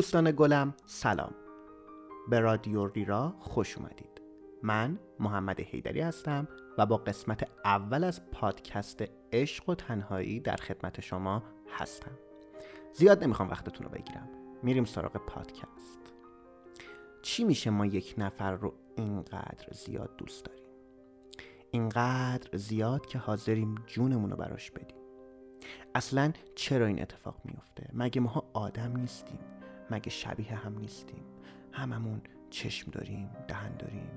دوستان گلم سلام. به رادیو ریرا خوش اومدید. من محمد حیدری هستم و با قسمت اول از پادکست عشق و تنهایی در خدمت شما هستم. زیاد نمیخوام وقتتون رو بگیرم. میریم سراغ پادکست. چی میشه ما یک نفر رو اینقدر زیاد دوست داریم؟ اینقدر زیاد که حاضریم جونمون رو براش بدیم. اصلا چرا این اتفاق میفته؟ مگه ما آدم نیستیم؟ مگه شبیه هم نیستیم؟ هممون چشم داریم، دهن داریم،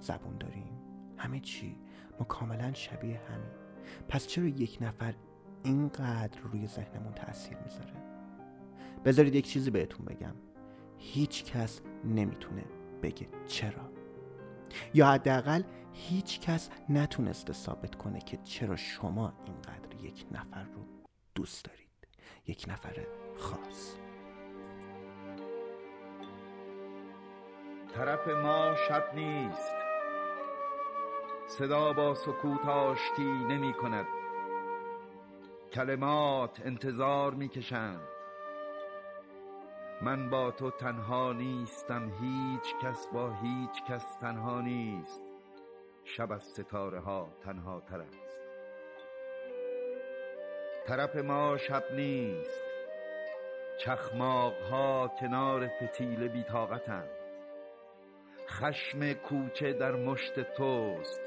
زبون داریم، همه چی. ما کاملا شبیه همیم. پس چرا یک نفر اینقدر روی ذهنمون تأثیر میذاره؟ بذارید یک چیزی بهتون بگم. هیچ کس نمیتونه بگه چرا، یا حداقل هیچ کس نتونسته ثابت کنه که چرا شما اینقدر یک نفر رو دوست دارید، یک نفر خاص. طرف ما شب نیست، صدا با سکوت آشتی نمی کند، کلمات انتظار می کشند. من با تو تنها نیستم، هیچ کس با هیچ کس تنها نیست. شب از ستاره ها تنها تر است. طرف ما شب نیست، چخماق ها کنار فتیله بی طاقتند. خشم کوچه در مشت توست،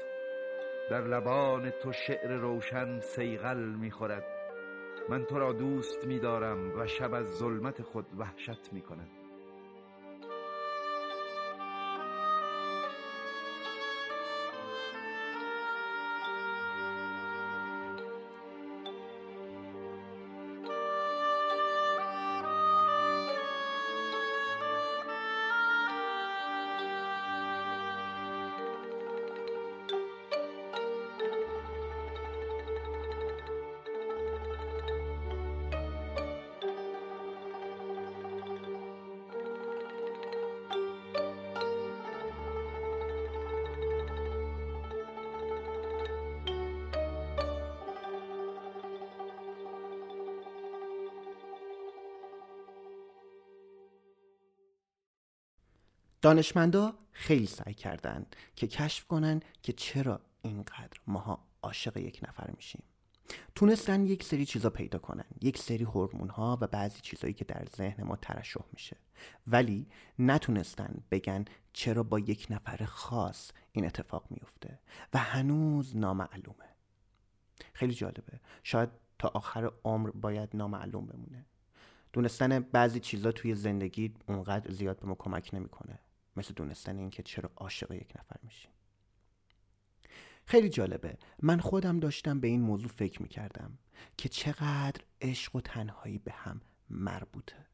در لبان تو شعر روشن سیغل می خورد. من تو را دوست می‌دارم و شب از ظلمت خود وحشت می‌کند. دانشمندا خیلی سعی کردن که کشف کنن که چرا اینقدر ماها عاشق یک نفر میشیم. تونستن یک سری چیزا پیدا کنن، یک سری هورمون‌ها و بعضی چیزایی که در ذهن ما ترشح میشه، ولی نتونستن بگن چرا با یک نفر خاص این اتفاق میفته و هنوز نامعلومه. خیلی جالبه. شاید تا آخر عمر باید نامعلوم بمونه. دونستن بعضی چیزا توی زندگی اونقدر زیاد به ما کمک نمیکنه، مثل دونستن این که چرا عاشق یک نفر میشیم. خیلی جالبه. من خودم داشتم به این موضوع فکر میکردم که چقدر عشق و تنهایی به هم مربوطه.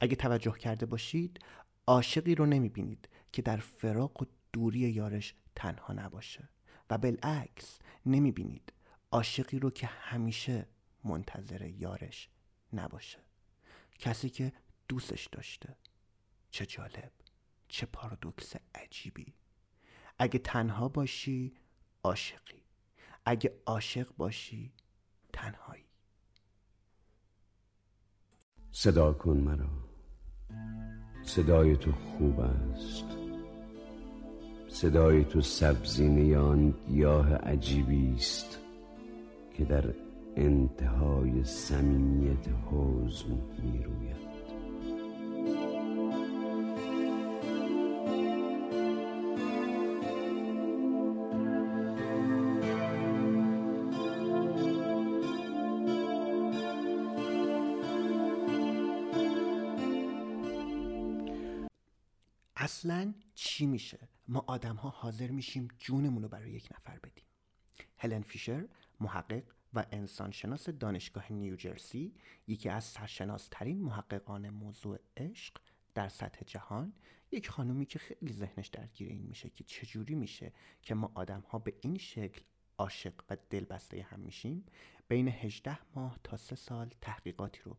اگه توجه کرده باشید، عاشقی رو نمیبینید که در فراق و دوری یارش تنها نباشه و بالعکس نمیبینید عاشقی رو که همیشه منتظر یارش نباشه، کسی که دوستش داشته. چه جالب، چه پارادوکس عجیبی. اگه تنها باشی عاشقی، اگه عاشق باشی تنهایی. صدا کن مرا، صدای تو خوب است، صدای تو سبزینه آن گیاه عجیبی است که در انتهای صمیمیت حزن می روید. اصلا چی میشه ما آدم ها حاضر میشیم جونمون رو برای یک نفر بدیم؟ هلن فیشر، محقق و انسانشناس دانشگاه نیوجرسی، یکی از سرشناس‌ترین محققان موضوع عشق در سطح جهان، یک خانومی که خیلی ذهنش درگیر این میشه که چجوری میشه که ما آدم‌ها به این شکل عاشق و دلبسته هم میشیم، بین 18 ماه تا 3 سال تحقیقاتی رو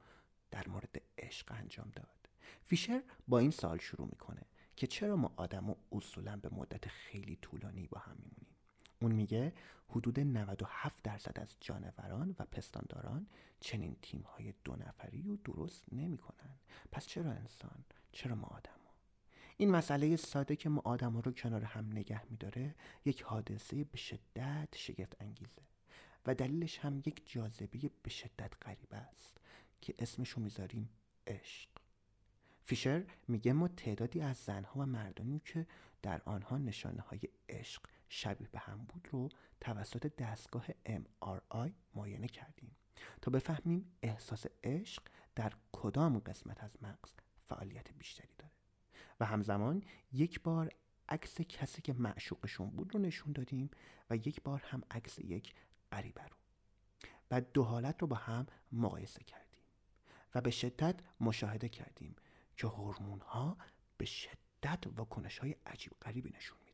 در مورد عشق انجام داد. فیشر با این سوال شروع میکنه که چرا ما آدم‌ها اصولاً به مدت خیلی طولانی با هم میمونیم. اون میگه حدود 97% از جانوران و پستانداران چنین تیم‌های دو نفری رو درست نمی‌کنن پس چرا انسان؟ چرا ما آدم؟ این مسئله ساده که ما آدم‌ها رو کنار هم نگه می‌داره یک حادثه به شدت شگفت انگیزه و دلیلش هم یک جاذبه به شدت غریبه است که اسمشو می‌ذاریم عشق. فیشر میگه ما تعدادی از زن‌ها و مردانی که در آنها نشانه‌های عشق شبیه به هم بود رو توسط دستگاه MRI معاینه کردیم تا بفهمیم احساس عشق در کدام قسمت از مغز فعالیت بیشتری داره و همزمان یک بار عکس کسی که معشوقشون بود رو نشون دادیم و یک بار هم عکس یک غریبه رو. بعد دو حالت رو با هم مقایسه کردیم و به شدت مشاهده کردیم که هورمون‌ها به شدت واکنش‌های عجیب غریبی نشون میدن.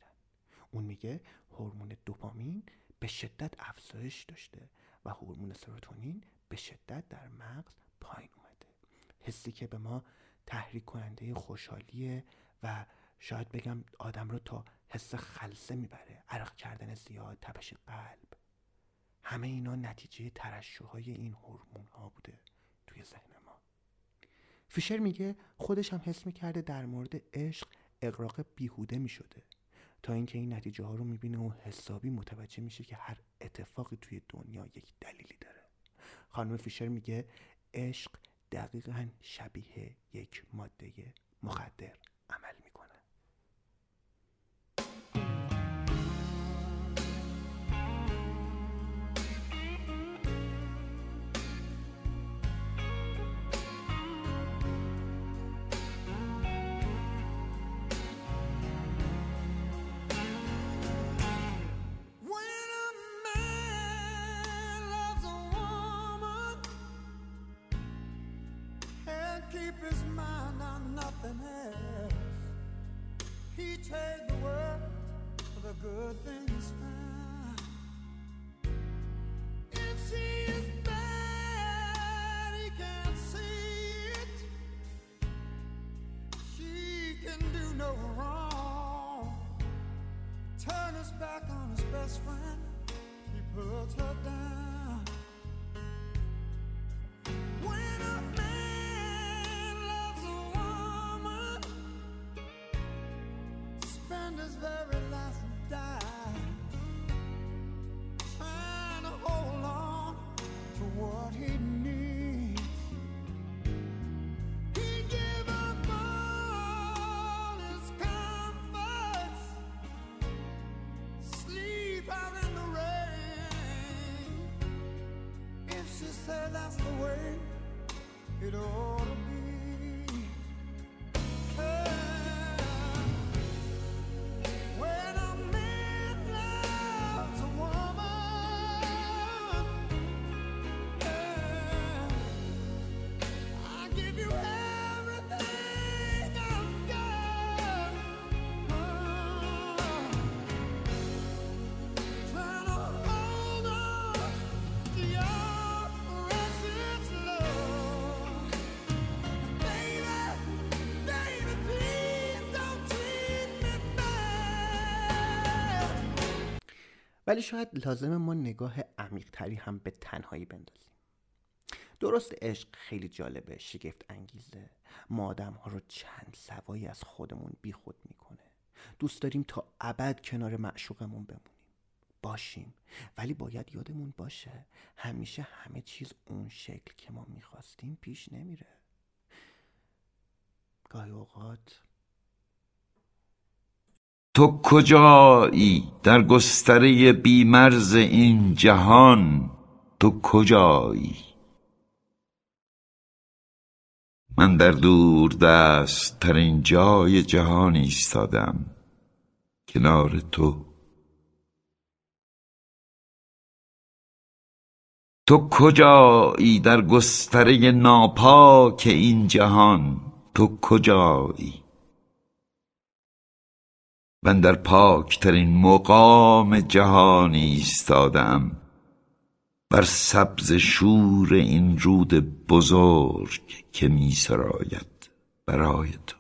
اون میگه هورمون دوپامین به شدت افزایش داشته و هورمون سروتونین به شدت در مغز پایین اومده. حسی که به ما تحریک کننده خوشحالیه و شاید بگم آدم رو تا حس خلسه میبره، عرق کردن زیاد، تپش قلب، همه اینا نتیجه ترشح‌های این هورمون ها بوده توی ذهن ما. فیشر میگه خودش هم حس میکرده در مورد عشق اغراق بیهوده میشده تا اینکه این نتیجه ها رو میبینه و حسابی متوجه میشه که هر اتفاقی توی دنیا یک دلیلی داره. خانم فیشر میگه عشق دقیقاً شبیه یک ماده مخدر عمل میکنه. Good things found. If she is bad, he can't see it. She can do no wrong. Turn his back on his best friend. He puts her down. When a man loves a woman, spend his very last die, trying to hold on to what he needs. He gave up all his comforts, sleep out in the rain. If she said that's the way it ought to be, ولی شاید لازمه ما نگاه عمیق‌تری هم به تنهایی بندازیم. درست عشق خیلی جالبه، شگفت انگیزه، ما آدم‌ها رو چند سوایی از خودمون بیخود میکنه. دوست داریم تا ابد کنار معشوقمون بمونیم، باشیم، ولی باید یادمون باشه همیشه همه چیز اون شکل که ما میخواستیم پیش نمیره. گاهی اوقات تو کجایی در گستره بیمرز این جهان؟ تو کجایی؟ من در دور دست ترین جای جهان ایستادم کنار تو. تو کجایی در گستره ناپاک این جهان؟ تو کجایی؟ من در پاکترین مقام جهانی ایستادم بر سبز شور این رود بزرگ که می سراید برای تو.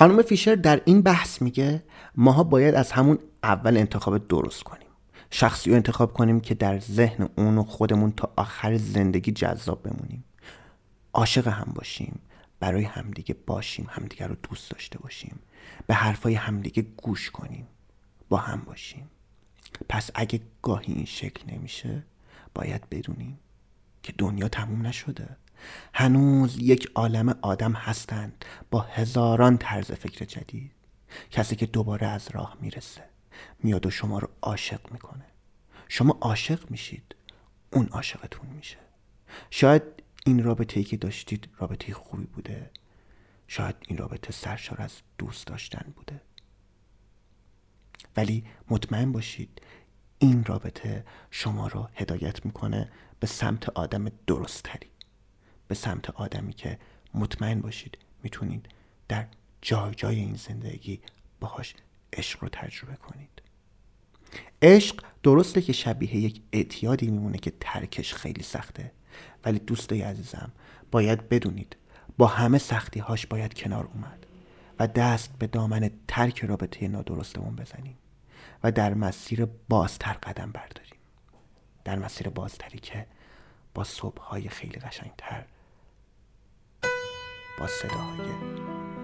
خانم فیشر در این بحث میگه ماها باید از همون اول انتخاب درست کنیم. شخصی رو انتخاب کنیم که در ذهن اون و خودمون تا آخر زندگی جذاب بمونیم. عاشق هم باشیم، برای همدیگه باشیم، همدیگه رو دوست داشته باشیم، به حرفای همدیگه گوش کنیم، با هم باشیم. پس اگه گاهی این شکل نمیشه، باید بدونیم که دنیا تموم نشده. هنوز یک عالم آدم هستند با هزاران طرز فکر جدید. کسی که دوباره از راه میرسه، میاد و شما رو عاشق میکنه. شما عاشق میشید، اون عاشقتون میشه. شاید این رابطه‌ای که داشتید رابطه خوبی بوده. شاید این رابطه سرشار از دوست داشتن بوده. ولی مطمئن باشید این رابطه شما را هدایت میکنه به سمت آدم درست تری، به سمت آدمی که مطمئن باشید میتونید در جای جای این زندگی باهاش عشق رو تجربه کنید. عشق درسته که شبیه یک اعتیادی میمونه که ترکش خیلی سخته، ولی دوستای عزیزم باید بدونید با همه سختی‌هاش باید کنار اومد و دست به دامن ترک رابطه نادرستمون بزنیم و در مسیر بازتر قدم برداریم، در مسیر بازتری که با صبح‌های خیلی قشنگتر، با صداهای